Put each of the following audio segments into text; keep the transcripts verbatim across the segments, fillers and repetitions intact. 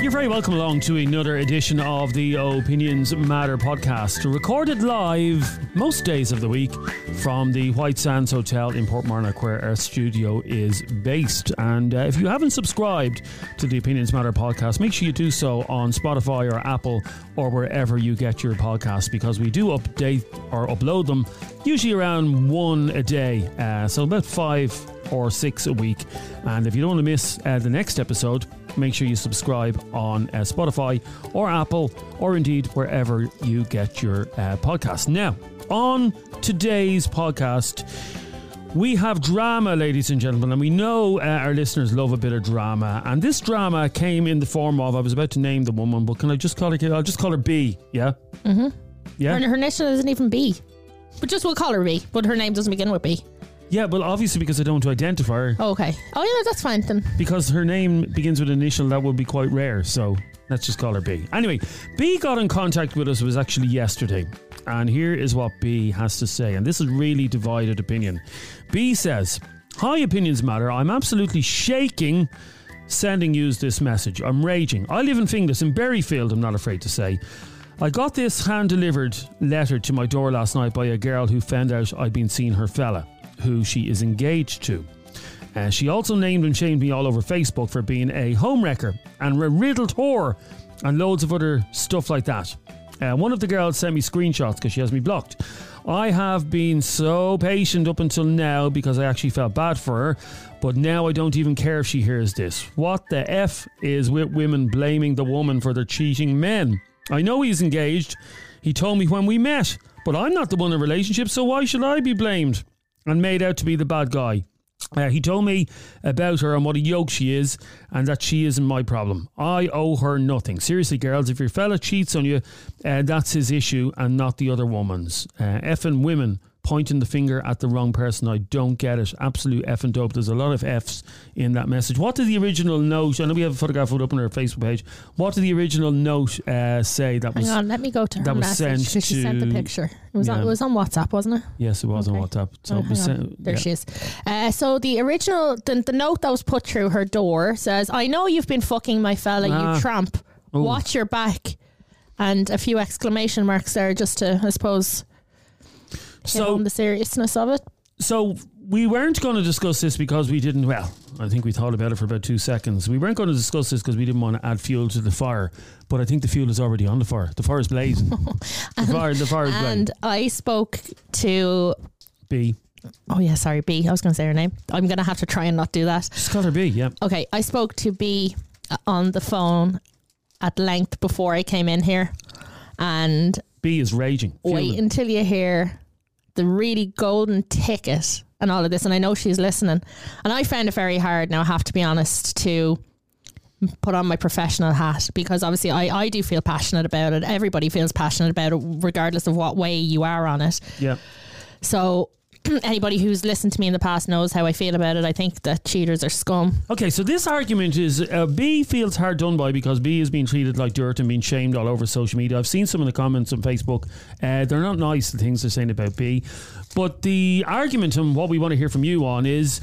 You're very welcome along to another edition of the Opinions Matter podcast, recorded live most days of the week from the White Sands Hotel in Port Marnock, where our studio is based. And uh, if you haven't subscribed to the Opinions Matter podcast, make sure you do so on Spotify or Apple or wherever you get your podcasts, because we do update or upload them usually around one a day, uh, so about five or six a week. And if you don't want to miss uh, the next episode, make sure you subscribe on uh, Spotify or Apple, or indeed wherever you get your uh, podcast. Now, on today's podcast, we have drama, ladies and gentlemen, and we know uh, our listeners love a bit of drama. And this drama came in the form of, I was about to name the woman, but can I just call her? I'll just call her B. Yeah. Mm-hmm. Yeah. Her, her initial isn't even B, but just we'll call her B. But her name doesn't begin with B. Yeah, well, obviously because I don't want to identify her. Oh, okay. Oh, yeah, that's fine then. Because her name begins with an initial that would be quite rare, so let's just call her B. Anyway, B got in contact with us, it was actually yesterday, and here is what B has to say, and this is really divided opinion. B says, "Hi, Opinions Matter, I'm absolutely shaking sending you this message. I'm raging. I live in Finglas, in Berryfield, I'm not afraid to say. I got this hand-delivered letter to my door last night by a girl who found out I'd been seeing her fella, who she is engaged to. Uh, she also named and shamed me all over Facebook for being a homewrecker and a riddled whore and loads of other stuff like that. Uh, one of the girls sent me screenshots because she has me blocked. I have been so patient up until now because I actually felt bad for her, but now I don't even care if she hears this. What the F is with women blaming the woman for their cheating men? I know he's engaged. He told me when we met, but I'm not the one in a relationship, so why should I be blamed and made out to be the bad guy? Uh, he told me about her and what a yoke she is, and that she isn't my problem. I owe her nothing. Seriously, girls, if your fella cheats on you, uh, that's his issue and not the other woman's. Uh, effing women pointing the finger at the wrong person. I don't get it. Absolute effing dope. There's a lot of Fs in that message. What did the original note, I know we have a photograph of it up on our Facebook page, what did the original note uh, say that Hang was on, let me go to her that message, was sent she to, sent the picture. It was, yeah. on, it was on WhatsApp, wasn't it? Yes, it was okay. on WhatsApp. So oh, it was sent, on. There yeah. she is. Uh, so the original, the, the note that was put through her door says, "I know you've been fucking my fella, ah. you tramp. Ooh. Watch your back." And a few exclamation marks there just to, I suppose, so on the seriousness of it. So we weren't going to discuss this because we didn't, well, I think we thought about it for about two seconds. We weren't going to discuss this because we didn't want to add fuel to the fire, but I think the fuel is already on the fire. The fire is blazing. the, and, fire, the fire is blazing. And I spoke to B. Oh yeah, sorry, B. I was going to say her name. I'm going to have to try and not do that. Just call her B, yeah. Okay, I spoke to B on the phone at length before I came in here. And B is raging. Fuel wait them. Until you hear the really golden ticket and all of this, and I know she's listening, and I found it very hard, now I have to be honest, to put on my professional hat, because obviously I, I do feel passionate about it. Everybody feels passionate about it regardless of what way you are on it. Yeah. So anybody who's listened to me in the past knows how I feel about it. I think that cheaters are scum. Okay, so this argument is uh, B feels hard done by because B is being treated like dirt and being shamed all over social media. I've seen some of the comments on Facebook. Uh, they're not nice, the things they're saying about B. But the argument and what we want to hear from you on is,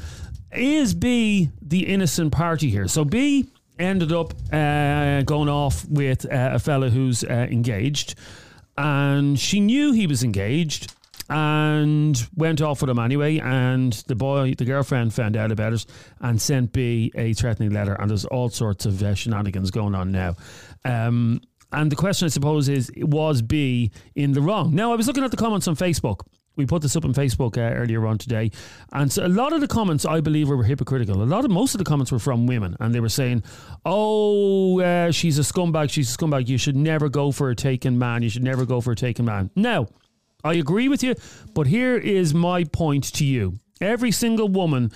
is B the innocent party here? So B ended up uh, going off with uh, a fella who's uh, engaged, and she knew he was engaged and went off with him anyway, and the boy, the girlfriend, found out about it and sent B a threatening letter, and there's all sorts of uh, shenanigans going on now. Um, and the question, I suppose, is, was B in the wrong? Now, I was looking at the comments on Facebook. We put this up on Facebook uh, earlier on today, and so a lot of the comments, I believe, were hypocritical. A lot of, most of the comments were from women, and they were saying, oh, uh, she's a scumbag, she's a scumbag, you should never go for a taken man, you should never go for a taken man. Now, I agree with you, but here is my point to you. Every single woman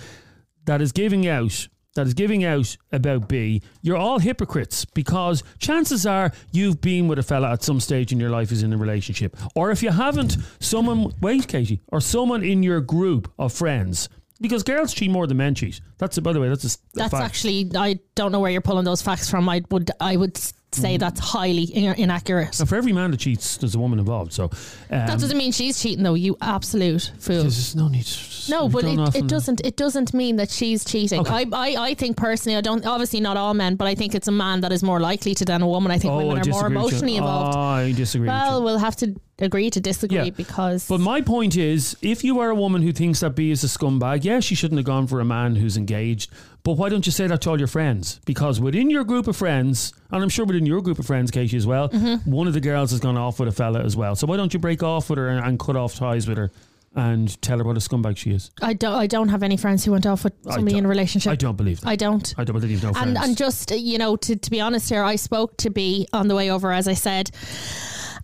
that is giving out, that is giving out about B, you're all hypocrites, because chances are you've been with a fella at some stage in your life is in a relationship. Or if you haven't, someone, wait, Katie, or someone in your group of friends. Because girls cheat more than men cheat. That's, by the way, that's a, a that's fact. Actually, I don't know where you're pulling those facts from. I would, I would say that's highly in- inaccurate. And for every man that cheats, there's a woman involved. So um, that doesn't mean she's cheating, though. You absolute fool. There's no need. To, no, but it, it doesn't. It doesn't mean that she's cheating. Okay. I, I, I think personally, I don't. Obviously, not all men, but I think it's a man that is more likely to than a woman. I think oh, women I are more emotionally involved. Oh, I disagree. Well, with you. We'll have to agree to disagree yeah. because. But my point is, if you are a woman who thinks that B is a scumbag, yeah, she shouldn't have gone for a man who's engaged. But why don't you say that to all your friends? Because within your group of friends, and I'm sure within your group of friends, Katie, as well, mm-hmm. one of the girls has gone off with a fella as well. So why don't you break off with her and, and cut off ties with her and tell her what a scumbag she is? I don't. I don't have any friends who went off with somebody in a relationship. I don't believe that. I don't. I don't believe no friends. And, and just you know, to to be honest here, I spoke to B on the way over, as I said,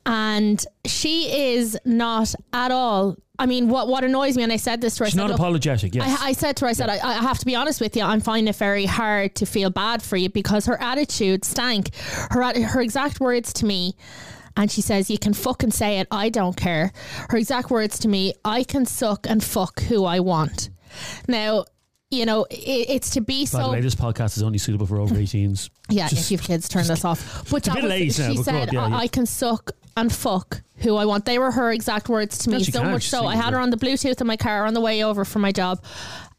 and she is not at all. I mean, what what annoys me, and I said this to her. She's not apologetic, yes. I, I said to her, I said, yeah. I, I have to be honest with you, I'm finding it very hard to feel bad for you because her attitude stank. Her, her exact words to me, and she says, you can fucking say it, I don't care. Her exact words to me, I can suck and fuck who I want. Now, you know, it, it's to be so... By the way, this podcast is only suitable for over eighteens. Yeah, just, if you've kids, turn this off. But it's a bit was, late now, she said, up, yeah, I, yeah. I can suck and fuck who I want. They were her exact words to me. So much so, I had her on the Bluetooth in my car on the way over from my job.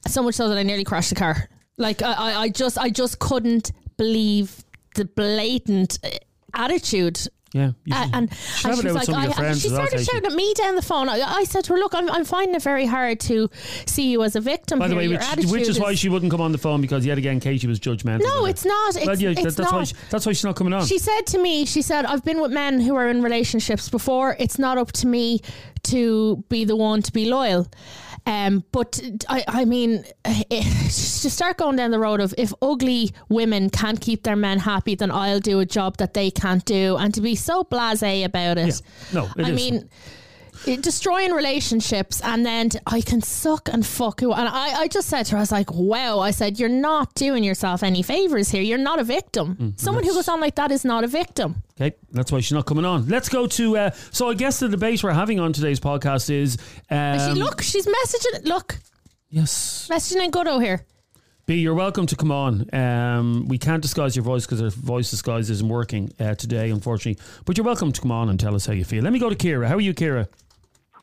So much so that I nearly crashed the car. Like, I, I just I just couldn't believe the blatant attitude. Yeah. Uh, and, and she was like, I, friends, she started shouting at me down the phone. I, I said to her, look, I'm, I'm finding it very hard to see you as a victim. By the way, which, which is why she wouldn't come on the phone because yet again, Katie was judgmental. No, it's not. It's, but, yeah, it's that's, not. Why she, that's why she's not coming on. She said to me, she said, I've been with men who are in relationships before. It's not up to me to be the one to be loyal. Um, but I, I mean, it, to start going down the road of if ugly women can't keep their men happy, then I'll do a job that they can't do. And to be so blasé about it. Yeah. No, it I is. mean, it, destroying relationships and then to, I can suck and fuck. Who, and I, I just said to her, I was like, wow. I said, you're not doing yourself any favours here. You're not a victim. Mm, Someone who goes on like that is not a victim. Okay, that's why she's not coming on. Let's go to, uh, so I guess the debate we're having on today's podcast is... Um, she, look, she's messaging, look. Yes. Messaging in Goodo here. B, you're welcome to come on. Um, we can't disguise your voice because our voice disguise isn't working uh, today, unfortunately. But you're welcome to come on and tell us how you feel. Let me go to Ciara. How are you, Ciara?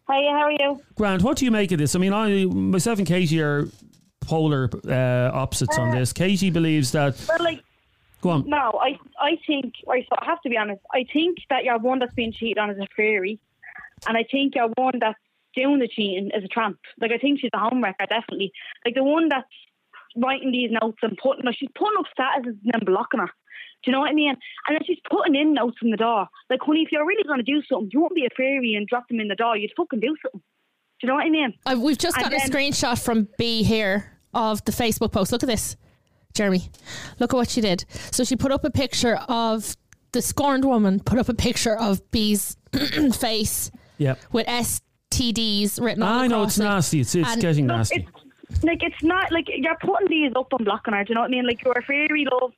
Hi, how are you? Grant, what do you make of this? I mean, I myself and Katie are polar uh, opposites uh, on this. Katie believes that... Well, like, go on. No, I I think... I have to be honest. I think that you're one that's being cheated on is a fairy. And I think you're one that's doing the cheating is a tramp. Like, I think she's a homewrecker, definitely. Like, the one that's writing these notes and putting her, she's putting up statuses and then blocking her. Do you know what I mean? And then she's putting in notes in the door. Like, honey, if you're really going to do something, you won't be a fairy and drop them in the door. You'd fucking do something. Do you know what I mean? Uh, we've just got and a then, screenshot from B here of the Facebook post. Look at this, Jeremy. Look at what she did. So she put up a picture of the scorned woman, put up a picture of B's face yep. with S T Ds written on it. I know, it's nasty. It's, it's getting look, nasty. It's, Like, it's not, like, you're putting these up and blocking her, do you know what I mean? Like, you're a fairy, love.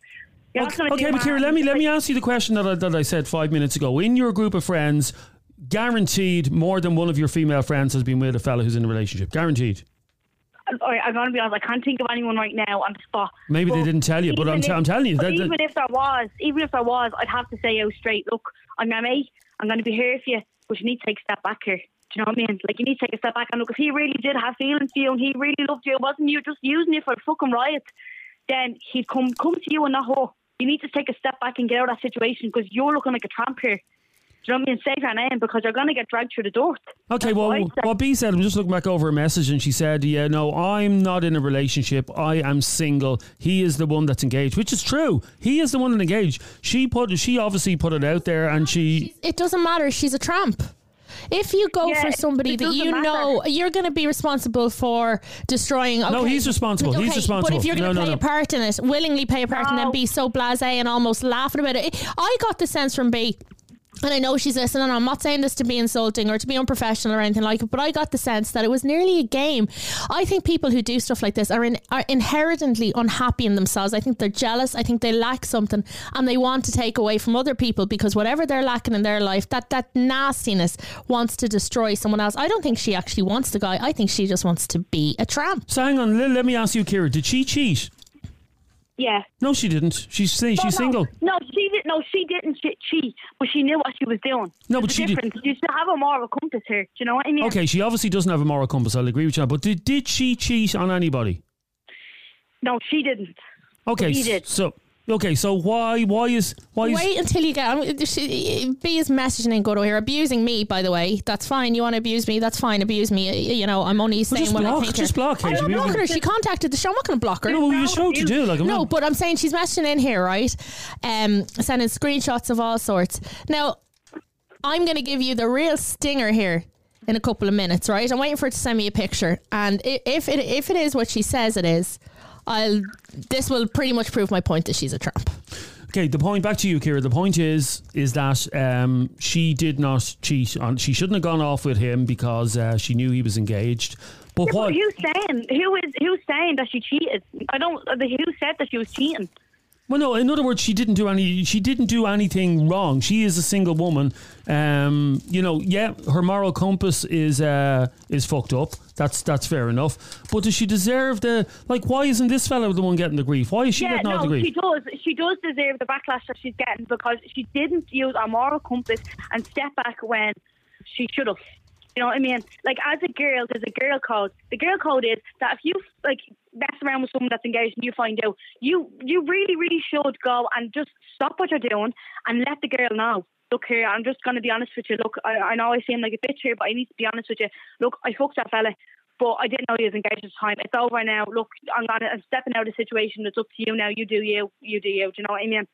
You're okay, not okay but Ciara, let me, let me ask you the question that I, that I said five minutes ago. In your group of friends, guaranteed more than one of your female friends has been with a fella who's in a relationship. Guaranteed. I, I'm going to be honest, I can't think of anyone right now on the spot. Maybe but they didn't tell you, but I'm, t- if, I'm telling you. That, even that, if there was, even if there was, I'd have to say out straight, look, I'm your mate, I'm going to be here for you, but you need to take a step back here. Do you know what I mean? Like, you need to take a step back and look, if he really did have feelings for you and he really loved you, it wasn't you just using you for a fucking riot, then he'd come come to you and not her. You need to take a step back and get out of that situation because you're looking like a tramp here. Do you know what I mean? Save your name because you're going to get dragged through the door. Okay, That's well, what, what B said, I'm just looking back over her message and she said, yeah, no, I'm not in a relationship. I am single. He is the one that's engaged, which is true. He is the one that's engaged. She put, she obviously put it out there and she... It doesn't matter. She's a tramp. If you go yeah, for somebody that you matter. know you're going to be responsible for destroying, okay. no, he's responsible. Okay, he's responsible. But if you're going to no, play no, no. a part in it, willingly play a part, no. and then be so blasé and almost laughing about it, I got the sense from B, and I know she's listening. I'm not saying this to be insulting or to be unprofessional or anything like it, but I got the sense that it was nearly a game. I think people who do stuff like this are in, are inherently unhappy in themselves. I think they're jealous. I think they lack something and they want to take away from other people because whatever they're lacking in their life, that, that nastiness wants to destroy someone else. I don't think she actually wants the guy. I think she just wants to be a tramp. So hang on, let me ask you, Ciara, did she cheat? Yeah. No, she didn't. She's saying no, she's no, single. No, she didn't. No, she didn't cheat, but she knew what she was doing. No, but she didn't. She used to have a moral compass here. Do you know what I mean? Okay, she obviously doesn't have a moral compass. I'll agree with you. But did did she cheat on anybody? No, she didn't. Okay, she did. So okay, so why why is why wait is, until you get I mean, B is messaging in good here, abusing me. By the way, that's fine. You want to abuse me? That's fine. Abuse me. You know, I'm only saying well, what block, I think. Just block her. I'm not blocking her. She contacted the show. I'm not going to block her. No, you showed you do. Like I'm no, not. But I'm saying she's messaging in here, right? Um, sending screenshots of all sorts. Now, I'm going to give you the real stinger here in a couple of minutes, right? I'm waiting for her to send me a picture, and if it if it is what she says it is. I'll. This will pretty much prove my point that she's a tramp. Okay, the point back to you, Ciara. The point is, is that um, she did not cheat on. She shouldn't have gone off with him because uh, she knew he was engaged. But yeah, what? But who's saying? Who is who's saying that she cheated? I don't. Who said that she was cheating? Well, no. In other words, she didn't do any. She didn't do anything wrong. She is a single woman. Um, you know, yeah, her moral compass is uh, is fucked up. That's that's fair enough. But does she deserve the like? Why isn't this fella the one getting the grief? Why is she yeah, getting all no, the grief? She does. She does deserve the backlash that she's getting because she didn't use her moral compass and step back when she should have. You know what I mean? Like, as a girl, there's a girl code. The girl code is that if you, like, mess around with someone that's engaged and you find out, you you really, really should go and just stop what you're doing and let the girl know. Look here, I'm just going to be honest with you. Look, I, I know I seem like a bitch here, but I need to be honest with you. Look, I fucked that fella, but I didn't know he was engaged at the time. It's over now. Look, I'm gonna, I'm stepping out of the situation. It's up to you now. You do you. You do you. Do you know what I mean?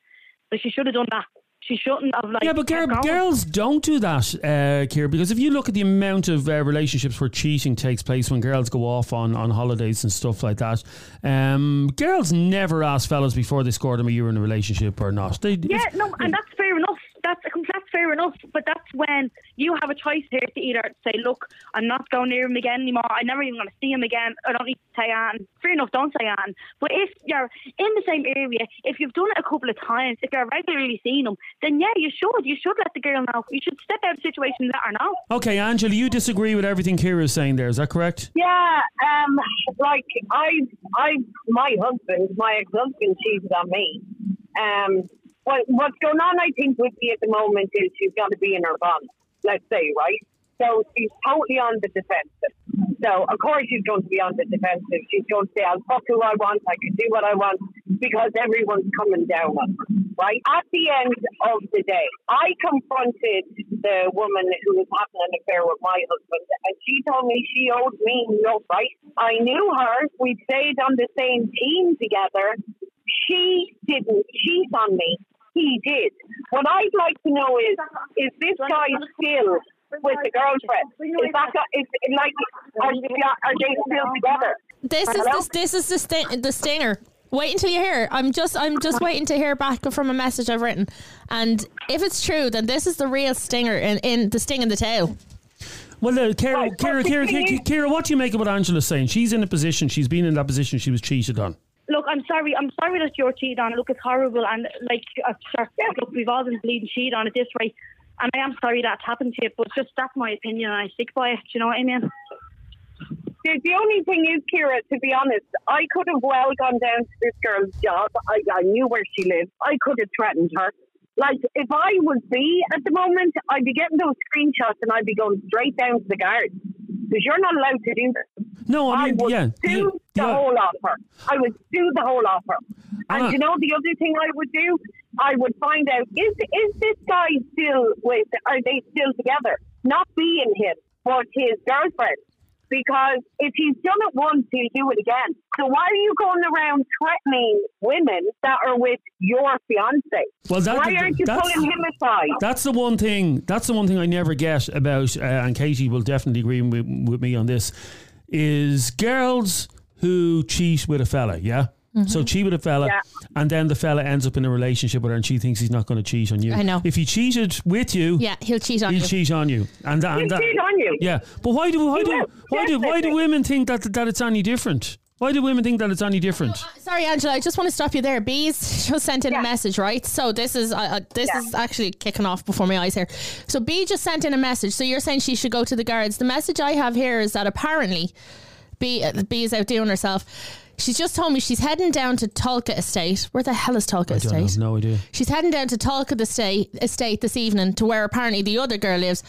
Like, she should have done that. She shouldn't have like yeah, but girl, girls don't do that, uh, Ciara. Because if you look at the amount of uh, relationships where cheating takes place when girls go off on, on holidays and stuff like that, um, girls never ask fellas before they score them if you're in a relationship or not. They, yeah, no, and that's fair enough. That's that's fair enough. But that's when you have a choice here to either say, "Look, I'm not going near him again anymore. I'm never even going to see him again. I don't need to say anything." Fair enough, don't say anything. But if you're in the same area, if you've done it a couple of times, if you're regularly seeing him, then yeah, you should. You should let the girl know. You should step out of the situation and let her know. Okay, Angela, you disagree with everything Ciara is saying there. Is that correct? Yeah, um, like I, I, my husband, my ex-husband cheated on me. Um, what, what's going on, I think, with me at the moment is she's got to be in her bond, let's say, right? So she's totally on the defensive. So, of course, she's going to be on the defensive. She's going to say, I'll fuck who I want, I can do what I want, because everyone's coming down on her, right? At the end of the day, I confronted the woman who was having an affair with my husband, and she told me she owed me no right. I knew her. We stayed on the same team together. She didn't cheat on me. He did. What I'd like to know is, is this guy still with the girlfriend? Is that is like are they, are they still together? This is this, this is the sti- the stinger. Wait until you hear. I'm just I'm just waiting to hear back from a message I've written. And if it's true, then this is the real stinger in, in the sting in the tail. Well, uh, Ciara, right, Ciara, Ciara, Ciara, Ciara, what do you make of what Angela's saying? She's in a position. She's been in that position. She was cheated on. Look, I'm sorry. I'm sorry that you're cheated on. Look, it's horrible. And like, uh, sure, look, we've all been bleeding cheated on it this way. And I am sorry that happened to you, but just that's my opinion and I stick by it. Do you know what I mean? The, the only thing is, Ciara, to be honest, I could have well gone down to this girl's job. I, I knew where she lived. I could have threatened her. Like, if I was B at the moment, I'd be getting those screenshots and I'd be going straight down to the guards. Because you're not allowed to do that. No, I mean, I would yeah, do yeah, the yeah. whole offer. I would do the whole offer. And ah. you know, the other thing I would do, I would find out, is is this guy still with, are they still together? Not being him, but his girlfriend. Because if he's done it once, he'll do it again. So why are you going around threatening women that are with your fiancé? Well, that, why aren't you pulling him aside? That's the one thing, that's the one thing I never get about, uh, and Katie will definitely agree with, with me on this, is girls who cheat with a fella, yeah? Mm-hmm. So cheat with a fella, yeah. and then the fella ends up in a relationship with her, and she thinks he's not going to cheat on you. I know. If he cheated with you, yeah, he'll cheat on he'll you. He'll cheat on you, and that, he'll and that, cheat on you. Yeah, but why do why he do will. why yes, do why do women think that that it's any different? Why do women think that it's any different? No, uh, sorry, Angela, I just want to stop you there. B's just sent in yeah. a message, right? So this is uh, this yeah. is actually kicking off before my eyes here. So B just sent in a message. So you're saying she should go to the guards. The message I have here is that apparently B uh, B is out doing herself. She's just told me she's heading down to Tolka Estate. Where the hell is Tolka I Estate? I have no idea. She's heading down to Tolka Estate this evening to where apparently the other girl lives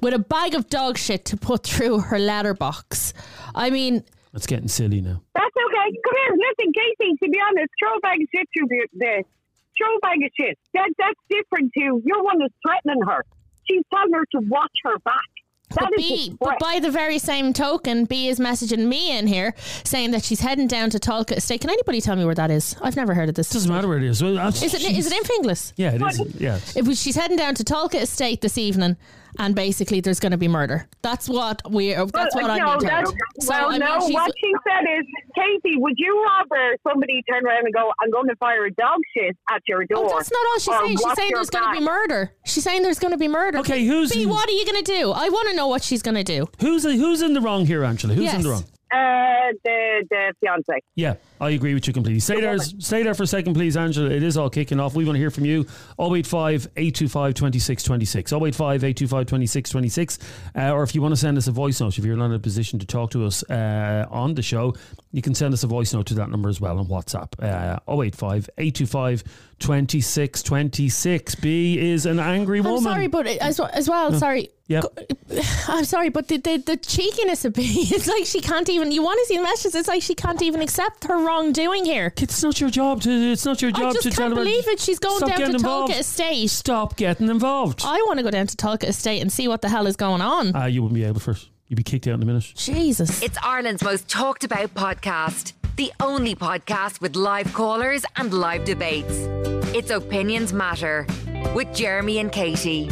with a bag of dog shit to put through her letterbox. I mean... It's getting silly now. That's okay. Come here. Listen, Casey, to be honest, throw a bag of shit through the... the throw a bag of shit. That, that's different to... You're one that's threatening her. She's telling her to watch her back. But, B, but by the very same token, B is messaging me in here saying that she's heading down to Tolka Estate. Can anybody tell me where that is? I've never heard of this. Doesn't story. Matter where it is. Well, is it is it in Finglas? Yeah, it is. Yeah. It was, she's heading down to Tolka Estate this evening, and basically there's going to be murder. That's what we. That's well, what no, I need to so, Well, I mean, no. What she said is, Katie, would you rather somebody turn around and go, "I'm going to fire a dog shit at your door"? Oh, that's not all she's saying. She's saying there's going to be murder. She's saying there's going to be murder. Okay, who's? B, in, what are you going to do? I want to know. Know what she's going to do. Who's who's in the wrong here, Angela? Who's yes. in the wrong? Uh, the the fiance. Yeah, I agree with you completely. Stay the there, woman. Stay there for a second, please, Angela. It is all kicking off. We want to hear from you. oh eight five, eight two five, two six two six oh eight five, eight two five, two six two six Uh, or if you want to send us a voice note, if you're not in a position to talk to us uh, on the show, you can send us a voice note to that number as well on WhatsApp. Uh, oh eight five, eight two five, two six two six B is an angry I'm woman. I'm sorry, but as, as well, no. sorry. Yep. I'm sorry, but the, the, the cheekiness of me, it's like she can't even, you want to see the messages, it's like she can't even accept her wrongdoing here. It's not your job to, it's not your job to tell her. I just can't believe it. She's going down to Tolka Estate. Stop getting involved. I want to go down to Tolka Estate and see what the hell is going on. Ah, uh, you wouldn't be able for it. You'd be kicked out in a minute. Jesus. It's Ireland's most talked about podcast. The only podcast with live callers and live debates. It's Opinions Matter with Jeremy and Katie.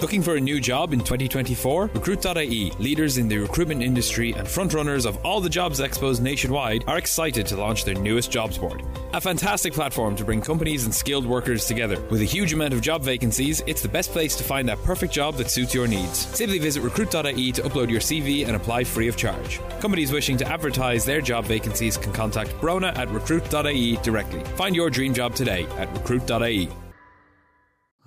Looking for a new job in twenty twenty-four? Recruit dot I E, leaders in the recruitment industry and frontrunners of all the jobs expos nationwide, are excited to launch their newest jobs board. A fantastic platform to bring companies and skilled workers together. With a huge amount of job vacancies, it's the best place to find that perfect job that suits your needs. Simply visit recruit dot I E to upload your C V and apply free of charge. Companies wishing to advertise their job vacancies can contact Brona at recruit dot I E directly. Find your dream job today at recruit dot I E.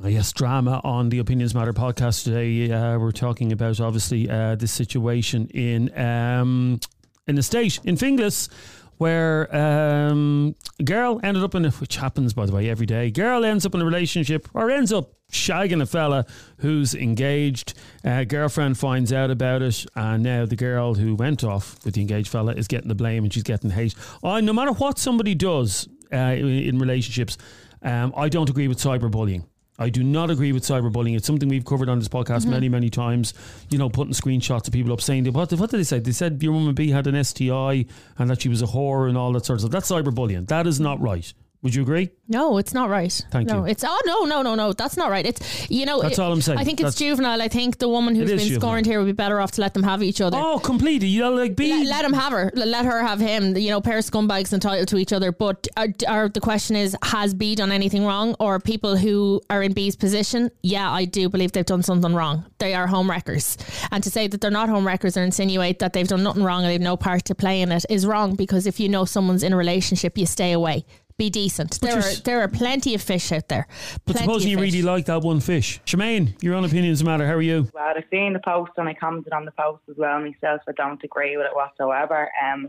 Yes, drama on the Opinions Matter podcast today. Uh, we're talking about, obviously, uh, the situation in um, in the state, in Finglas, where um, a girl ended up in a, which happens, by the way, every day, girl ends up in a relationship or ends up shagging a fella who's engaged. Uh, girlfriend finds out about it, and now the girl who went off with the engaged fella is getting the blame, and she's getting hate. Oh, no matter what somebody does uh, in, in relationships, um, I don't agree with cyberbullying. I do not agree with cyberbullying. It's something we've covered on this podcast mm-hmm. many, many times. You know, putting screenshots of people up saying, what, what did they say? They said your woman B had an S T I and that she was a whore and all that sort of stuff. That's cyberbullying. That is not right. Would you agree? No, it's not right. Thank no, you. It's oh no, no, no, no. That's not right. It's you know. That's it, all I'm saying. I think it's that's, juvenile. I think the woman who's been juvenile. scorned here would be better off to let them have each other. Oh, completely. You know, like be let, let him have her. Let her have him. You know, pair of scumbags entitled to each other. But are, are, the question is, has B done anything wrong? Or people who are in B's position? Yeah, I do believe they've done something wrong. They are homewreckers, and to say that they're not homewreckers or insinuate that they've done nothing wrong and they've no part to play in it is wrong. Because if you know someone's in a relationship, you stay away. Be decent. There are, there are plenty of fish out there. But suppose you really like that one fish. Shemaine, your own opinions matter. How are you? Well, I've seen the post and I commented on the post as well myself. I don't agree with it whatsoever. Um,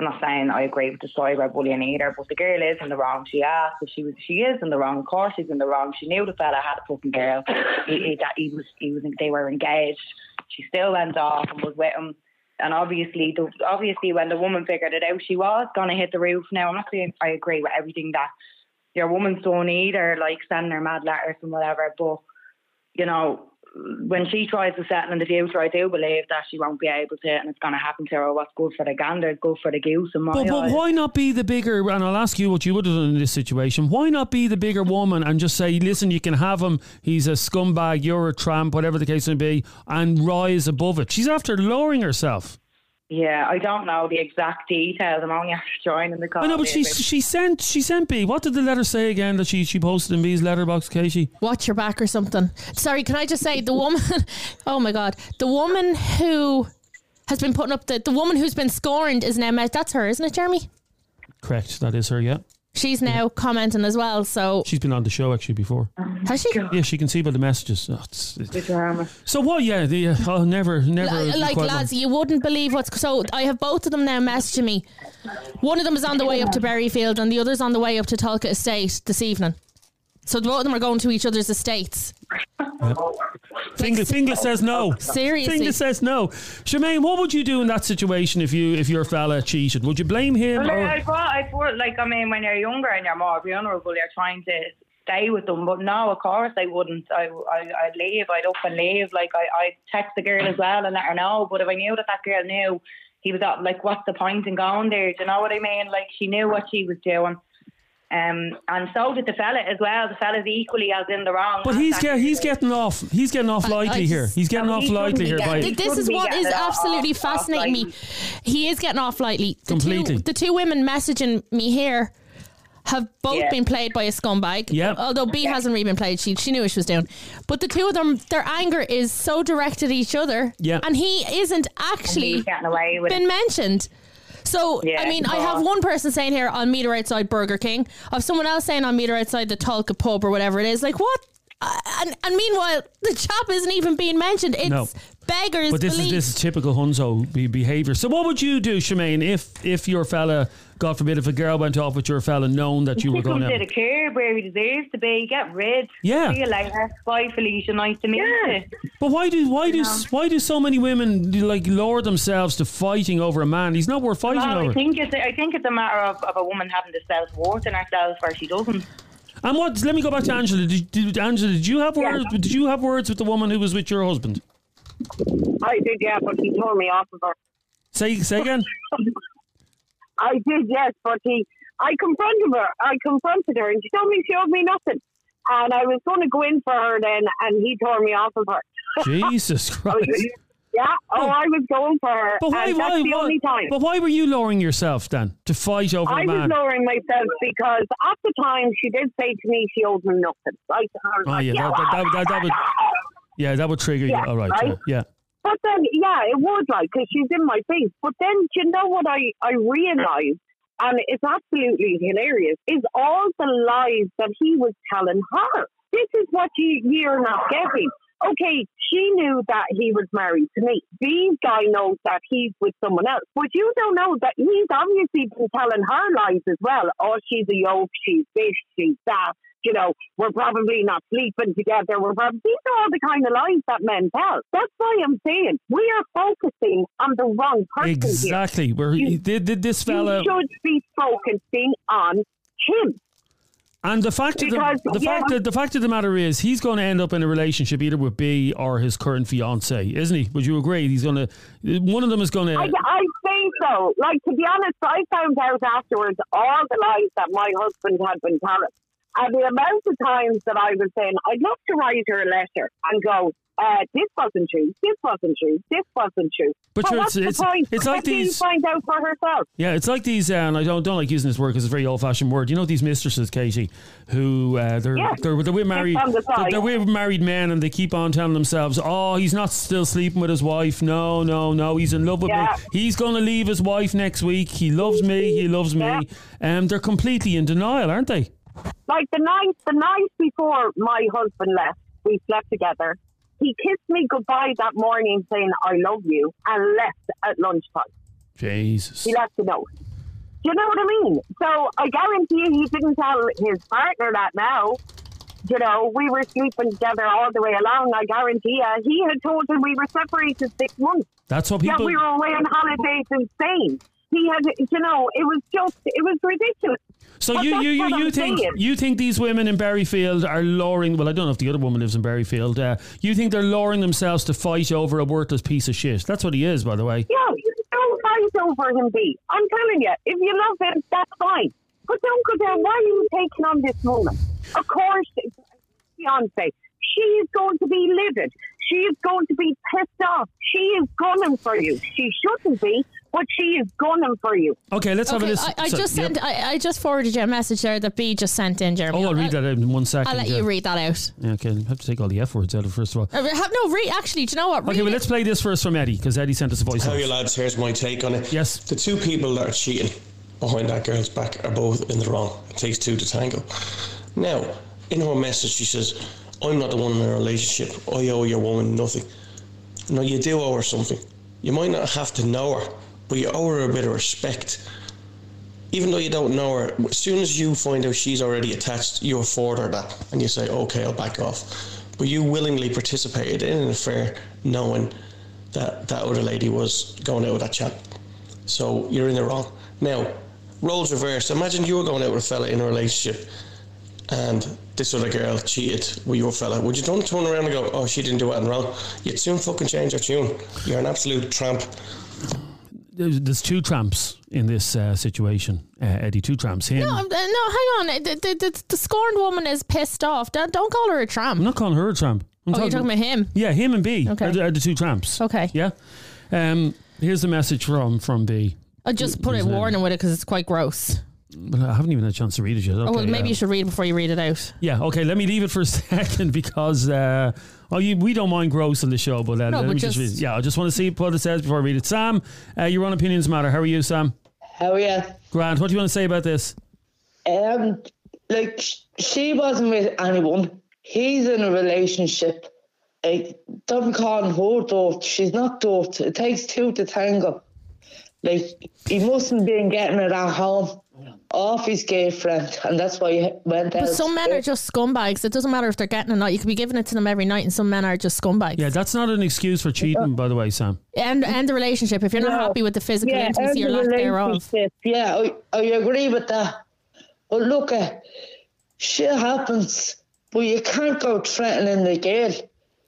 I'm not saying I agree with the cyberbullying either, but the girl is in the wrong. She asked if she was. She is in the wrong. Of course she's in the wrong. She knew the fella had a fucking girl. he, he, that he was, he was, they were engaged. She still went off and was with him. And obviously, the, obviously, when the woman figured it out, she was going to hit the roof. Now, I'm not saying I agree with everything that your woman's done either, like sending her mad letters and whatever. But, you know, when she tries to settle in the future, I do believe that she won't be able to, and it's going to happen to her. What's good for the gander, good for the goose. In my but, but why not be the bigger, and I'll ask you what you would have done in this situation, why not be the bigger woman and just say, listen, you can have him, he's a scumbag, you're a tramp, whatever the case may be, and rise above it. She's after lowering herself. Yeah, I don't know the exact details. I'm only after joining the call. I know, but she, she sent she sent B. What did the letter say again that she, she posted in B's letterbox, Katie? Watch your back or something. Sorry, can I just say the woman... oh, my God. The woman who has been putting up... The, the woman who's been scorned is now... That's her, isn't it, Jeremy? Correct. That is her, yeah. She's now yeah. commenting as well, so... She's been on the show, actually, before. Has she? God. Yeah, she can see by the messages. Oh, it's, it's, it's drama. So what? Yeah, the, uh, oh, never, never. L- like lads, one. You wouldn't believe what's. So I have both of them now messaging me. One of them is on the way up to Berryfield, and the other's on the way up to Tolka Estate this evening. So both of them are going to each other's estates. Yeah. Finglas, Finglas says no. Seriously, Finglas says no. Shemaine, what would you do in that situation if you if your fella cheated? Would you blame him? Well, I thought, I thought, like I mean, when you're younger and you're more vulnerable, you're trying to stay with them. But no, of course I wouldn't. I, I I'd leave. I'd up and leave. Like I I'd text the girl as well and let her know. But if I knew that that girl knew, he was at, like, what's the point in going there? Do you know what I mean? Like, she knew what she was doing. Um, and so did the fella as well. The fella's equally as in the wrong. But he's get, he's getting off. He's getting off lightly here. He's getting off lightly here. This is what is absolutely fascinating me. He is getting off lightly. Completely. The two women messaging me here have both yeah. been played by a scumbag. Yep. Although B yeah. hasn't really been played. She she knew what she was doing. But the two of them, their anger is so directed at each other. Yeah. And he isn't actually away with been it. mentioned. So, yeah, I mean, I have one person saying here, I'll meet her outside Burger King. I have someone else saying, I'll meet her outside the Tolka pub or whatever it is. Like, what? Uh, and, and meanwhile, the chap isn't even being mentioned. It's no. beggars. But this is, this is typical Hunzo be- behaviour. So what would you do, Shemaine, if, if your fella, God forbid, if a girl went off with your fella, known that you were going out? He comes to the curb where he deserves to be. Get rid. Yeah. See you later. Bye, Felicia. Nice to meet yeah. you. But why do why do why do so many women like lower themselves to fighting over a man? He's not worth fighting well, over. I think it's a, I think it's a matter of, of a woman having the self worth in herself where she doesn't. And what? Let me go back to Angela. Did, did Angela? Did you have words? Yeah. Did you have words with the woman who was with your husband? I did, yeah, but he told me off of her. Say, say again. I did, yes, but he, I confronted her. I confronted her, and she told me she owed me nothing. And I was going to go in for her then, and he tore me off of her. Jesus Christ! Yeah, oh, oh, I was going for her. But why? And that's why, the why, only time. But why were you lowering yourself then to fight over I the man? I was lowering myself because at the time she did say to me she owed me nothing. Right? Oh, like, yeah, yeah, that, that, that, that would, yeah, that would trigger yeah, you. All right, right? Yeah. yeah. But then, yeah, it would, like, because she's in my face. But then, do you know what I, I realised, and it's absolutely hilarious, is all the lies that he was telling her. This is what you, you're not getting. Okay, she knew that he was married to me. These guy knows that he's with someone else. But you don't know that he's obviously been telling her lies as well. Oh, she's a yoke, she's this, she's that. You know, we're probably not sleeping together. We're probably, these are all the kind of lies that men tell. That's why I'm saying we are focusing on the wrong person. Exactly. Here. We're, you, did, did this fella... You should be focusing on him. And the fact because, of the, the yeah. fact that the fact of the matter is, he's going to end up in a relationship either with B or his current fiancée, isn't he? Would you agree? He's going to one of them is going to. I, I think so. Like, to be honest, I found out afterwards all the lies that my husband had been telling. And the amount of times that I was saying, I'd love to write her a letter and go, uh, this wasn't true, this wasn't true, this wasn't true. But, but what's it's, the point? It's like these, find out for herself. Yeah, it's like these, uh, and I don't don't like using this word because it's a very old-fashioned word. You know these mistresses, Katie, who uh, they're, yeah. they're they're with married the they're with married men, and they keep on telling themselves, oh, he's not still sleeping with his wife. No, no, no, he's in love with yeah. me. He's going to leave his wife next week. He loves me. He loves yeah. me. And um, they're completely in denial, aren't they? Like the night, the night before my husband left, we slept together. He kissed me goodbye that morning, saying "I love you," and left at lunchtime. Jesus, he left a note. Do you know what I mean? So I guarantee you, he didn't tell his partner that. Now, you know, we were sleeping together all the way along. I guarantee you, he had told him we were separated six months. That's what people. Yeah, we were away on holidays in Spain. He had, you know, it was just, it was ridiculous. So but you you, you, you think saying. you think these women in Berryfield are lowering? Well, I don't know if the other woman lives in Berryfield. Uh, you think they're lowering themselves to fight over a worthless piece of shit? That's what he is, by the way. Yeah, don't fight over him, B. I'm telling you, if you love him, that's fine. But don't go down. Why are you taking on this woman? Of course, fiance, she is going to be livid. She is going to be pissed off. She is gunning for you. She shouldn't be. But she is gunning for you. Okay, let's okay, have a listen. I, I so, just yep. sent. I, I just forwarded you a message there that B just sent in, Jeremy. Oh, I'll read that out in one second. I'll let yeah. you read that out. Yeah, okay, I have to take all the F words out of it first of all. Uh, have, no, read. Actually, do you know what? Read okay, well, let's play this first from Eddie because Eddie sent us a voice. How you lads? Here's my take on it. Yes, the two people that are cheating behind that girl's back are both in the wrong. It takes two to tango. Now, in her message, she says, I'm not the one in a relationship. I owe your woman nothing. No, you do owe her something. You might not have to know her, but you owe her a bit of respect. Even though you don't know her, as soon as you find out she's already attached, you afford her that. And you say, okay, I'll back off. But you willingly participated in an affair knowing that that other lady was going out with that chap. So you're in the wrong. Now, roles reversed. Imagine you were going out with a fella in a relationship and this other girl cheated with your fella. Would you don't turn around and go, oh, she didn't do anything wrong? You'd soon fucking change your tune. You're an absolute tramp. There's two tramps in this uh, situation, uh, Eddie. Two tramps. Him. No, no, hang on. The, the, the, the scorned woman is pissed off. Don't, don't call her a tramp. I'm not calling her a tramp. I'm oh, talking you're talking about, about him? Yeah, him and B okay. are, are the two tramps. Okay. Yeah. Um, here's the message from, from B. I just put a warning with it because it's quite gross. But I haven't even had a chance to read it yet. Okay, oh, well, maybe um, you should read it before you read it out. Yeah, okay, let me leave it for a second because uh, oh, you, we don't mind gross on the show, but, uh, no, let but me just, just read it. Yeah, I just want to see what it says before I read it. Sam, uh, you're on Opinions Matter. How are you, Sam? How are you? Grant, what do you want to say about this? Um, like, she wasn't with anyone. He's in a relationship. Like, don't call her dirt. She's not dirt. It takes two to tango. Like, he mustn't been getting it at home off his girlfriend, and that's why he went out. But some men are just scumbags. It doesn't matter if they're getting it or not. You could be giving it to them every night, and some men are just scumbags. Yeah, that's not an excuse for cheating, by the way, Sam. And and the relationship. If you're no. not happy with the physical yeah, intimacy or lack thereof. Yeah, I, I agree with that. But look, uh, shit happens, but you can't go threatening the girl.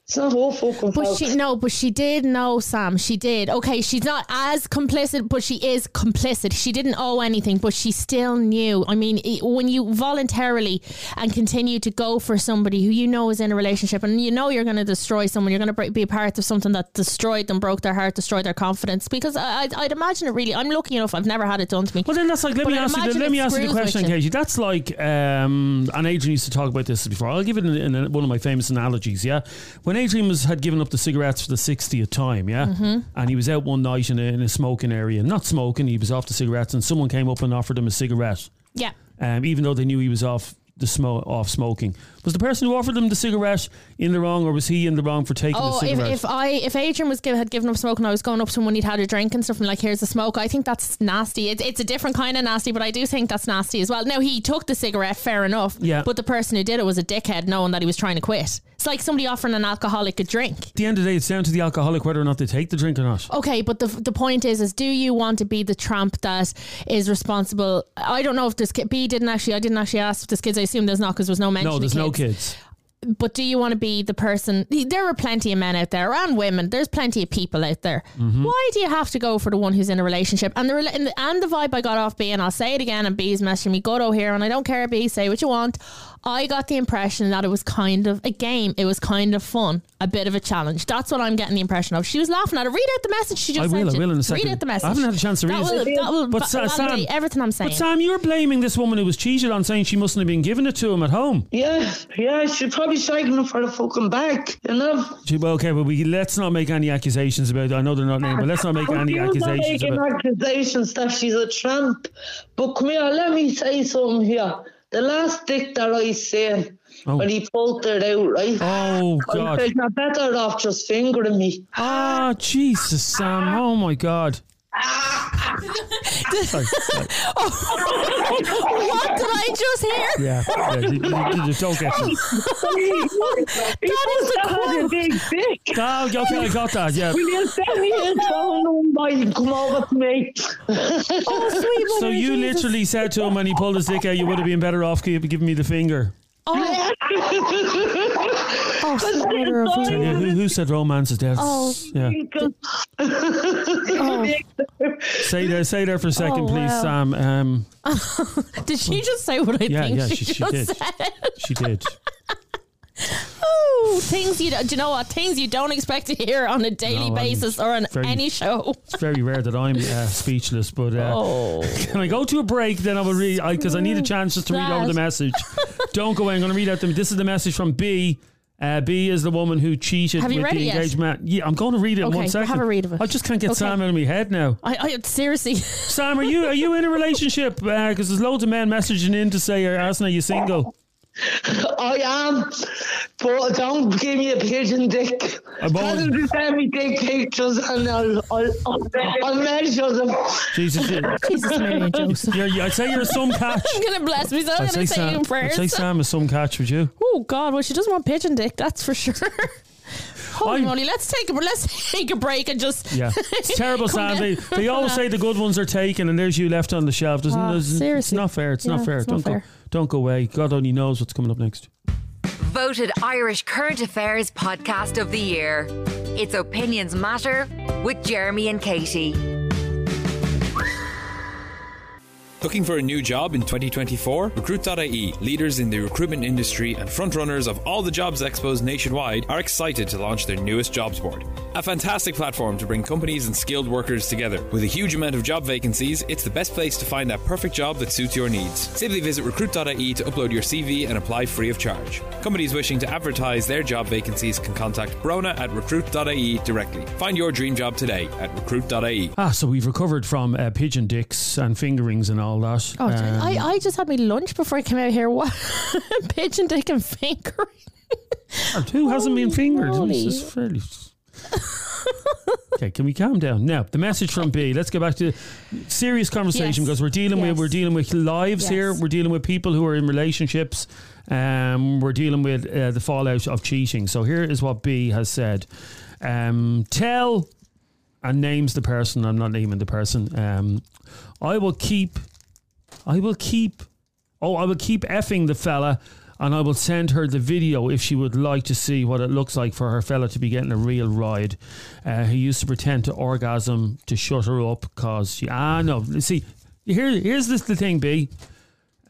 It's not her fucking fault. But she, no, but she did know, Sam. She did. Okay, she's not as complicit, but she is complicit. She didn't owe anything, but she still knew. I mean, when you voluntarily and continue to go for somebody who you know is in a relationship and you know you're going to destroy someone, you're going to be a part of something that destroyed them, broke their heart, destroyed their confidence. Because I, I'd imagine it really, I'm lucky enough, I've never had it done to me. Well, then that's like, let but me ask you the, let me ask you the question, Katie. That's like, um, and Adrian used to talk about this before. I'll give it in, in one of my famous analogies, yeah? When Adrian was, had given up the cigarettes for the sixtieth time, yeah? Mm-hmm. And he was out one night in a, in a smoking area, not smoking, he was off the cigarettes, and someone came up and offered him a cigarette. Yeah. Um, even though they knew he was off the smo- off smoking. Was the person who offered him the cigarette in the wrong, or was he in the wrong for taking oh, the cigarette? If, if I if Adrian was give, had given up smoking, I was going up to him when he'd had a drink and stuff and like, here's a smoke. I think that's nasty. It, it's a different kind of nasty, but I do think that's nasty as well. Now, he took the cigarette, fair enough. Yeah. But the person who did it was a dickhead, knowing that he was trying to quit. It's like somebody offering an alcoholic a drink. At the end of the day, it's down to the alcoholic whether or not they take the drink or not. Okay, but the the point is, is do you want to be the tramp that is responsible? I don't know if this kid, B didn't actually, I didn't actually ask if this kid's, I assume there's not because there was no mention no, of kids. No, there's no kids. But do you want to be the person? There are plenty of men out there and women. There's plenty of people out there. Mm-hmm. Why do you have to go for the one who's in a relationship? And the and the, and the vibe I got off B, and I'll say it again, and B's messaging me, good O'Hare, and I don't care, B, say what you want. I got the impression that it was kind of a game. It was kind of fun. A bit of a challenge. That's what I'm getting the impression of. She was laughing at it. Read out the message she just I will, sent I will in a second. Read out the message. I haven't had a chance to read that it. Will, that will but va- Sam, everything I'm saying. But Sam, you're blaming this woman who was cheated on, saying she mustn't have been giving it to him at home. Yeah, yeah, she probably shaking up for the fucking back, you know. Okay, but we let's not make any accusations about it. I know they're not named, but let's not make I any accusations about. Not making accusations that she's a tramp. But come here, let me say something here. The last dick that I seen oh. when he pulled it out, right? Oh God! I am better off just fingering me. Ah, oh, Jesus, Sam! Oh my God! sorry, sorry. Oh, what did I just hear? Yeah, yeah you, you, you don't get it. That is the quote. Big dick. Oh, okay, I got that. Yeah. Will you send me a phone number? Come over to me. Oh, sweet. So you Jesus. Literally said to him when he pulled his dick out, you would have been better off giving me the finger. Oh. oh, so yeah, who, who said romance is death? Oh, yeah. oh. Say there, say there for a second, oh, please, wow. Sam. Um, did she just say what I yeah, think yeah, she, she, she did. Said? She did. Oh, things you do, do you know what? Things you don't expect to hear on a daily no, basis or on very, any show. It's very rare that I'm uh, speechless, but uh, oh. can I go to a break? Then I will read because I, I need a chance just to that. read over the message. Don't go away. I'm going to read out them. This is the message from B. Uh, B is the woman who cheated with the engaged man. Yeah, I'm going to read it okay, in one second. Have a read of it. I just can't get okay. Sam out of my head now. I, I seriously. Sam, are you are you in a relationship? Because uh, there's loads of men messaging in to say, Asna, are you single? I am, but don't give me a pigeon dick. That'll just send me dick pictures and I'll, I'll, I'll, I'll measure them. Jesus, Jesus Mary Joseph. You're, I'd say you're a some catch. I'm going to bless myself. I'm going to say you in prayers. I'd say Sam is some catch with you. Oh, God. Well, she doesn't want pigeon dick, that's for sure. Holy moly, let's take a let's take a break and just yeah. It's terrible, Sam. They, they always say the good ones are taken, and there's you left on the shelf. Doesn't oh, there's, it's not fair. It's yeah, not fair. It's don't not go. Fair. Don't go away. God only knows what's coming up next. Voted Irish Current Affairs Podcast of the Year. It's Opinions Matter with Jeremy and Katie. Looking for a new job in twenty twenty-four? Recruit dot I E, leaders in the recruitment industry and frontrunners of all the jobs expos nationwide, are excited to launch their newest jobs board. A fantastic platform to bring companies and skilled workers together. With a huge amount of job vacancies, it's the best place to find that perfect job that suits your needs. Simply visit recruit dot I E to upload your C V and apply free of charge. Companies wishing to advertise their job vacancies can contact Brona at recruit dot I E directly. Find your dream job today at recruit dot I E. Ah, so we've recovered from uh, pigeon dicks and fingerings and all. That. Oh, um, I, I just had my lunch before I came out here. What? Pigeon dick and fingering. Who hasn't been fingered? This is fairly. Okay, can we calm down now? The message from B. Let's go back to serious conversation yes. because we're dealing yes. with we're dealing with lives yes. here. We're dealing with people who are in relationships. Um, we're dealing with uh, the fallout of cheating. So here is what B has said. Um, tell and names the person. I'm not naming the person. Um, I will keep. I will keep, oh, I will keep effing the fella, and I will send her the video if she would like to see what it looks like for her fella to be getting a real ride. Uh, he used to pretend to orgasm to shut her up because she, ah, no, see, here, here's this, the thing, B.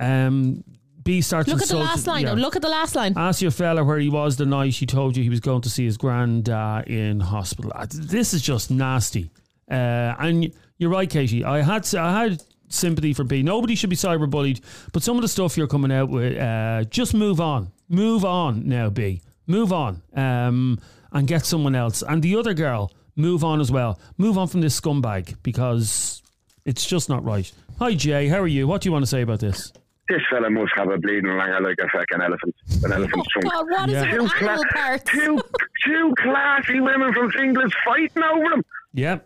Um, B starts Look at the last line, yeah. though, look at the last line. Ask your fella where he was the night she told you he was going to see his granddad in hospital. This is just nasty. Uh, and you're right, Katie, I had, I had, sympathy for B. Nobody should be cyberbullied, but some of the stuff you're coming out with, uh, just move on. Move on now, B. Move on um, and get someone else. And the other girl, move on as well. Move on from this scumbag because it's just not right. Hi, Jay. How are you? What do you want to say about this? This fella must have a bleeding langer like a fucking elephant. An elephant's trunk. Oh, God, what is yeah. it with two animal cla- parts? Two, two classy women from Finglas fighting over him. Yeah.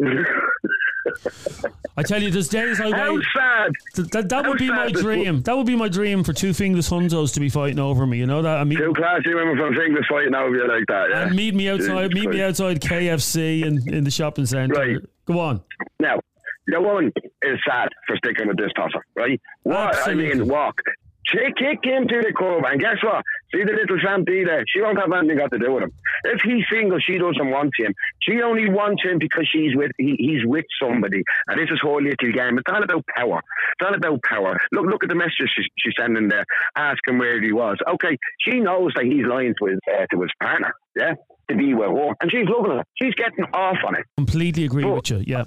I tell you, there's days I wait. Sad. Th- that that How would be my dream. Book. That would be my dream for two Finglas hunzos to be fighting over me. You know that? I mean, two classy women from Finglas fighting over you like that. Yeah? And meet me outside. Meet me outside K F C in, in the shopping centre. Right. Go on. Now, the woman is sad for sticking with this tosser, right? What Absolutely. I mean, walk. She kicked him to the curb, and guess what? See the little Santy there? She won't have anything got to do with him. If he's single, she doesn't want him. She only wants him because she's with he, he's with somebody. And this is her little game. It's all about power. It's all about power. Look look at the messages she, she's sending there, asking where he was. Okay, she knows that he's lying to his, uh, to his partner, yeah, to be with her. And she's looking at it. She's getting off on it. Completely agree but, with you, yeah.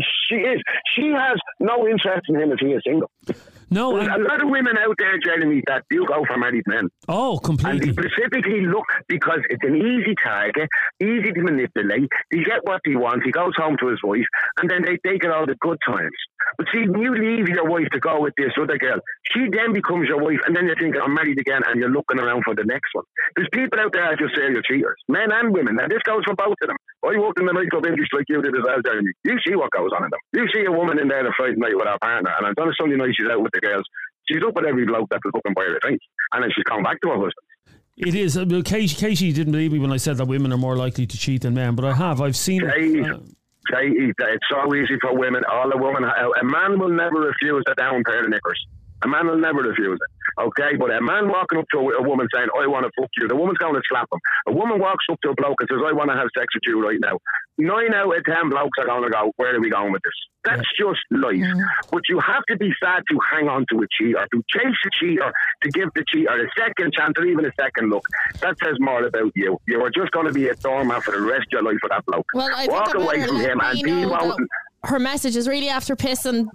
She is. She has no interest in him if he is single. No, There's I'm... a lot of women out there, Jeremy, that do go for married men. Oh, completely. And they specifically look because it's an easy target, easy to manipulate. They get what he wants. He goes home to his wife, and then they take it all the good times. But see, when you leave your wife to go with this other girl, she then becomes your wife, and then you're thinking, I'm married again, and you're looking around for the next one. There's people out there that just say you're cheaters, men and women, and this goes for both of them. I work in the nightclub industry like you did as well, Jeremy. You see what goes on in them. You see a woman in there on a Friday night with her partner, and on a Sunday night she's out with the girls. She's up with every bloke that was looking by her, I think, and then she's coming back to her husband. It is. Katie, Katie didn't believe me when I said that women are more likely to cheat than men, but I have. I've seen... Uh, It's so easy for women. All a woman, a man will never refuse a down pair of knickers. A man will never refuse it. Okay, but a man walking up to a woman saying, "I want to fuck you," the woman's going to slap him. A woman walks up to a bloke and says, "I want to have sex with you right now." Nine out of ten blokes are going to go, "Where are we going with this?" That's just life. Yeah. But you have to be sad to hang on to a cheater, to chase a cheater, to give the cheater a second chance or even a second look. That says more about you. You are just going to be a doormat for the rest of your life for that bloke. Well, I Walk away from him and be won't. Her message is really after pissing.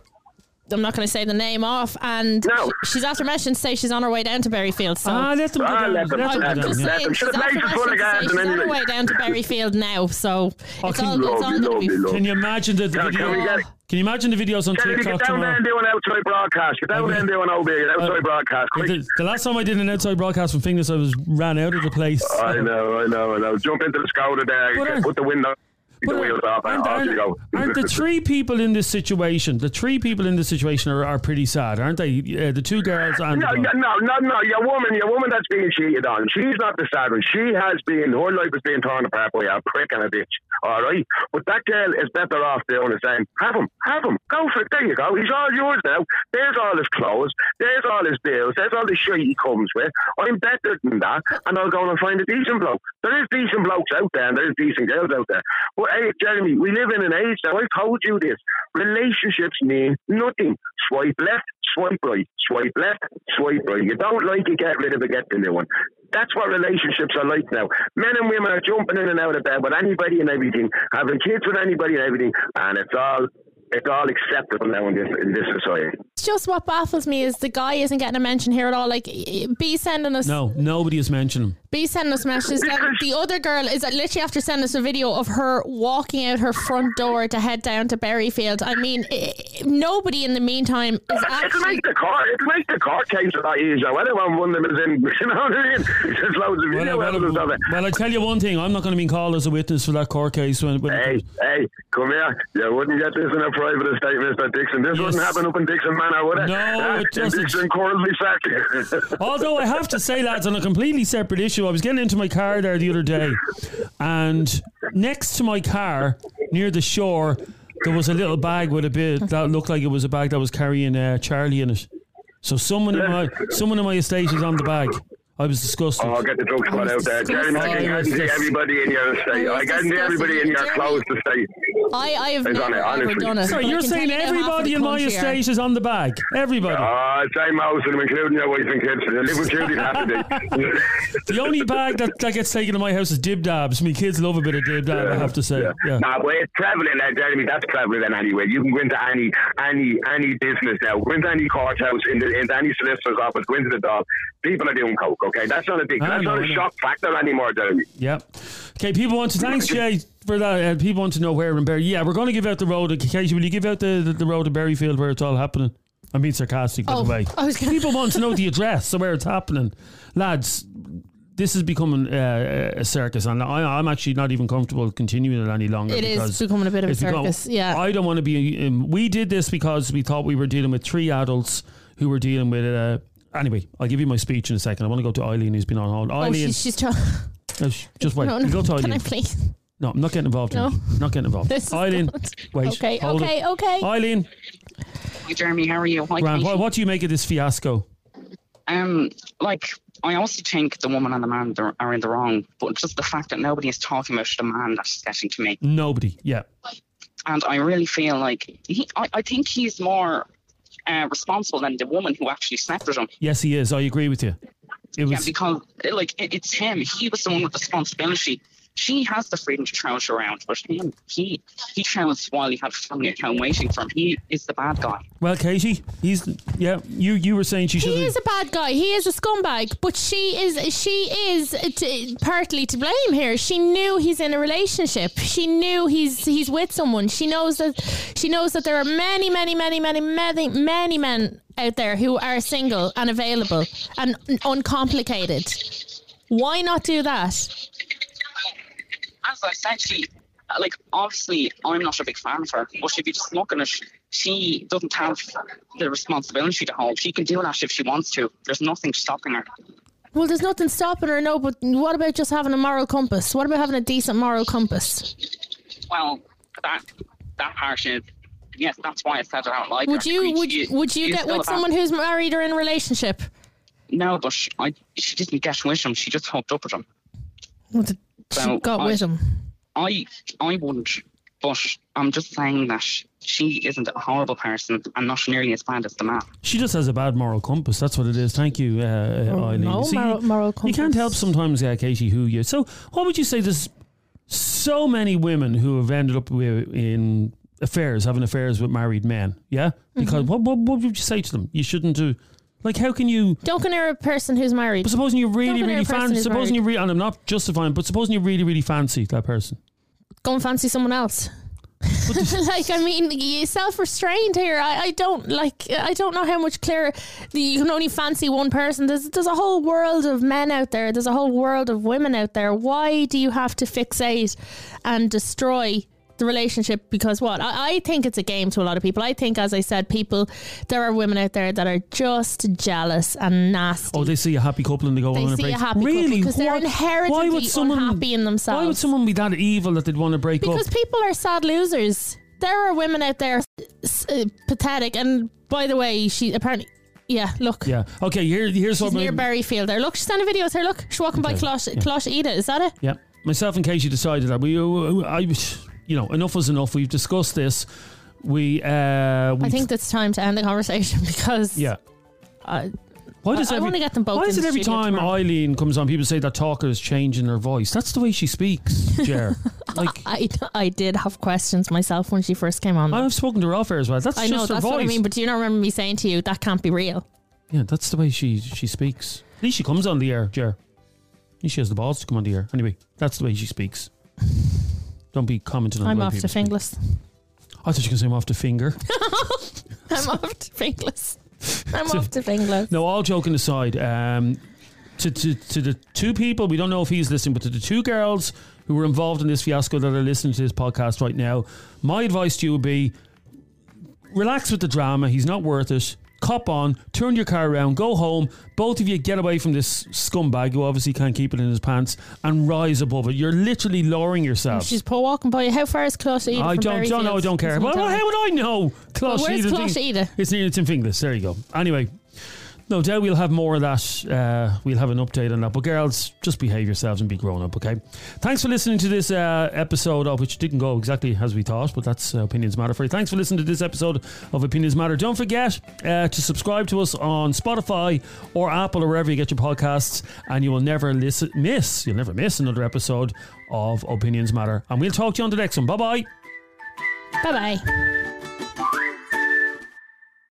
I'm not going to say the name off, and no. she's after messaging to say she's on her way down to Berryfield. So ah, let them go down. Let them go down. She's on her way down to Berryfield now, so it's all, it's all going to be... Can you imagine the... Can, can, we get, Can you imagine the videos on Kennedy, TikTok? Get down tomorrow? There and do an outside broadcast. Get down okay. there and do an O B, an outside uh, broadcast. The, the last time I did an outside broadcast from Finglas, I was ran out of the place. I know, I know, I know. Jump into the Skoda there, but, uh, put the window, but, the wheels off, and, and off you go. Aren't the three people in this situation, the three people in this situation are, are pretty sad, aren't they? Uh, the two girls and... No, no, no, no, your woman, your woman that's being cheated on, she's not the sad one. She has been, her life is being torn apart by a prick and a bitch. All right, but that girl is better off doing the same. Have him, have him, go for it. There you go. He's all yours now. There's all his clothes. There's all his bills. There's all the shit he comes with. I'm better than that, and I'll go and find a decent bloke. There is decent blokes out there, and there is decent girls out there. But hey, Jeremy, we live in an age now. I've told you this. Relationships mean nothing. Swipe left, swipe right, swipe left, swipe right. You don't like it, get rid of it, get the new one. That's what relationships are like now. Men and women are jumping in and out of bed with anybody and everything, having kids with anybody and everything, and it's all it's all acceptable now in this, in this society. It's just what baffles me is the guy isn't getting a mention here at all. Like, be sending us... No, nobody is mentioning him. Be sending us messages. The other girl is literally after sending us a video of her walking out her front door to head down to Berryfield. I mean, nobody in the meantime is actually... It'll make the court, it'll make the court case a lot easier. Anyone one of them is in, you know what I mean? There's loads of video well, evidence well, of it. Well, I tell you one thing, I'm not going to be called as a witness for that court case. When, when hey, hey, come here. You wouldn't get this in a private estate, Mister Dixon. This yes. wouldn't happen up in Dixon Manor, would it? No, it doesn't. Dixon Corley sack. Although I have to say, lads, on a completely separate issue, I was getting into my car there the other day, and next to my car, near the shore, there was a little bag with a bit that looked like it was a bag that was carrying uh, Charlie in it. So someone in my someone in my estate is on the bag. I was disgusted. Oh, get the drug squad out there. Jeremy, I can see everybody in your estate. I can see everybody in your clothes estate. I, I have never on it, done it. So you're saying everybody in my estate is on the bag? Everybody? Ah, uh, same house, and including your wife and kids. They live with you, they have to do. The only bag that, that gets taken to my house is dib dabs. My kids love a bit of dib dab, yeah, I have to say. Yeah. Yeah. Nah, but it's prevalent now, Jeremy. That's prevalent anyway. You can go into any any any business now. Go into any courthouse, into, into any solicitor's office, go into the dog. People are doing coke. Okay, that's not a big, that's know, not a shock factor anymore, Jeremy. Yep. Okay, people want to, thanks, Jay, for that. Uh, people want to know where in Berry. Yeah, we're going to give out the road. Casey, will you give out the, the, the road to Berryfield where it's all happening? I'm being sarcastic, oh, by the way. I was gonna... People want to know the address of where it's happening. Lads, this is becoming uh, a circus, and I, I'm actually not even comfortable continuing it any longer. It is becoming a bit of a circus, become, yeah. I don't want to be... Um, we did this because we thought we were dealing with three adults who were dealing with... Uh, Anyway, I'll give you my speech in a second. I want to go to Eileen, who's been on hold. Eileen, oh, she's, she's trying. No, sh- just wait. No, no. Go to Eileen. Can I please? No, I'm not getting involved. No, in I'm not getting involved. This Eileen, is wait. Okay, hold okay, it. okay. Eileen. Hi, Jeremy. How are you? Hi, Grant, what, what do you make of this fiasco? Um, like, I also think the woman and the man are in the wrong, but just the fact that nobody is talking about the man, that's getting to me. Nobody, yeah. And I really feel like he. I, I think he's more. Uh, responsible than the woman who actually snapped at him. Yes, he is. I agree with you. It was... Yeah, because like it, it's him. He was the one with the responsibility. She has the freedom to trounce around, but him, he he trounced while he had a family account waiting for him. He is the bad guy. Well, Katie, he's yeah. You you were saying she should. He is a bad guy. He is a scumbag. But she is she is t- partly to blame here. She knew he's in a relationship. She knew he's he's with someone. She knows that she knows that there are many many many many many many men out there who are single and available and uncomplicated. Why not do that? As I said, she, like, obviously, I'm not a big fan of her, but if you just look at it, she doesn't have the responsibility to hold. She can do that if she wants to. There's nothing stopping her. Well, there's nothing stopping her, no, but what about just having a moral compass? What about having a decent moral compass? Well, that that part is, yes, that's why I said I don't like her. Would you, would you, would you get with someone who's married or in a relationship? No, but she, I, she didn't get with him. She just hooked up with him. Well, the, So got I, with him. I I wouldn't, but I'm just saying that she isn't a horrible person and not nearly as bad as the man. She just has a bad moral compass. That's what it is. Thank you, uh, oh, Eileen. No See, moral, moral compass. You can't help sometimes, uh, Katie, who you. So what would you say? There's so many women who have ended up with, in affairs, having affairs with married men. Yeah, because mm-hmm. what, what what would you say to them? You shouldn't do. Like, how can you... Don't compare a person who's married. But supposing you really, really fancy... Supposing you really... And I'm not justifying, but supposing you really, really fancy that person. Go and fancy someone else. Like, I mean, you self-restrained here. I, I don't like I don't know how much clearer the, you can only fancy one person. There's there's a whole world of men out there. There's a whole world of women out there. Why do you have to fixate and destroy the relationship? Because what? I, I think it's a game to a lot of people. I think, as I said, people, there are women out there that are just jealous and nasty. Oh, they see a happy couple and they go, they see break. a happy really? couple because they're inherently someone, unhappy in themselves. Why would someone be that evil that they'd want to break because up? Because people are sad losers. There are women out there uh, pathetic. And by the way, she apparently... Yeah, look. Yeah. Okay, here, here's what... She's near Berryfield there. Look, she's on a video with her. Look, she's walking okay. by Clochán Ide. Is that it? Yeah. Myself, in case you decided that, we... Uh, I... You know, enough is enough. We've discussed this. We, uh, I think it's time to end the conversation because yeah. I, why does I, I want to get them both. Why is it every time tomorrow? Eileen comes on, people say that Tolka is changing her voice? That's the way she speaks, Ger. Like I, I did have questions myself when she first came on. I've spoken to her off air as well. That's I just know her that's voice. What I mean. But do you not remember me saying to you that can't be real? Yeah, that's the way she she speaks. At least she comes on the air, Ger. At least she has the balls to come on the air. Anyway, that's the way she speaks. Don't be commenting on I'm off to Finglas. I thought you were going to say I'm off to finger. I'm off to Finglas. I'm so, off to Finglas. No, all joking aside, um, to, to, to the two people, we don't know if he's listening, but to the two girls who were involved in this fiasco that are listening to this podcast right now, my advice to you would be relax with the drama. He's not worth it. Cop on, turn your car around, go home. Both of you get away from this scumbag who obviously can't keep it in his pants and rise above it. You're literally lowering yourself. She's poor walking by you. How far is Clochán Ide? I don't, don't know, I don't care. Well, well, how would I know? Clochán well, where's Clochán Ide? It's near, it's in Finglas. There you go. Anyway, no doubt we'll have more of that. Uh, we'll have an update on that. But girls, just behave yourselves and be grown up, okay? Thanks for listening to this uh, episode of, which didn't go exactly as we thought, but that's uh, Opinions Matter for you. Thanks for listening to this episode of Opinions Matter. Don't forget uh, to subscribe to us on Spotify or Apple or wherever you get your podcasts, and you will never listen, miss, you'll never miss another episode of Opinions Matter. And we'll talk to you on the next one. Bye-bye. Bye-bye.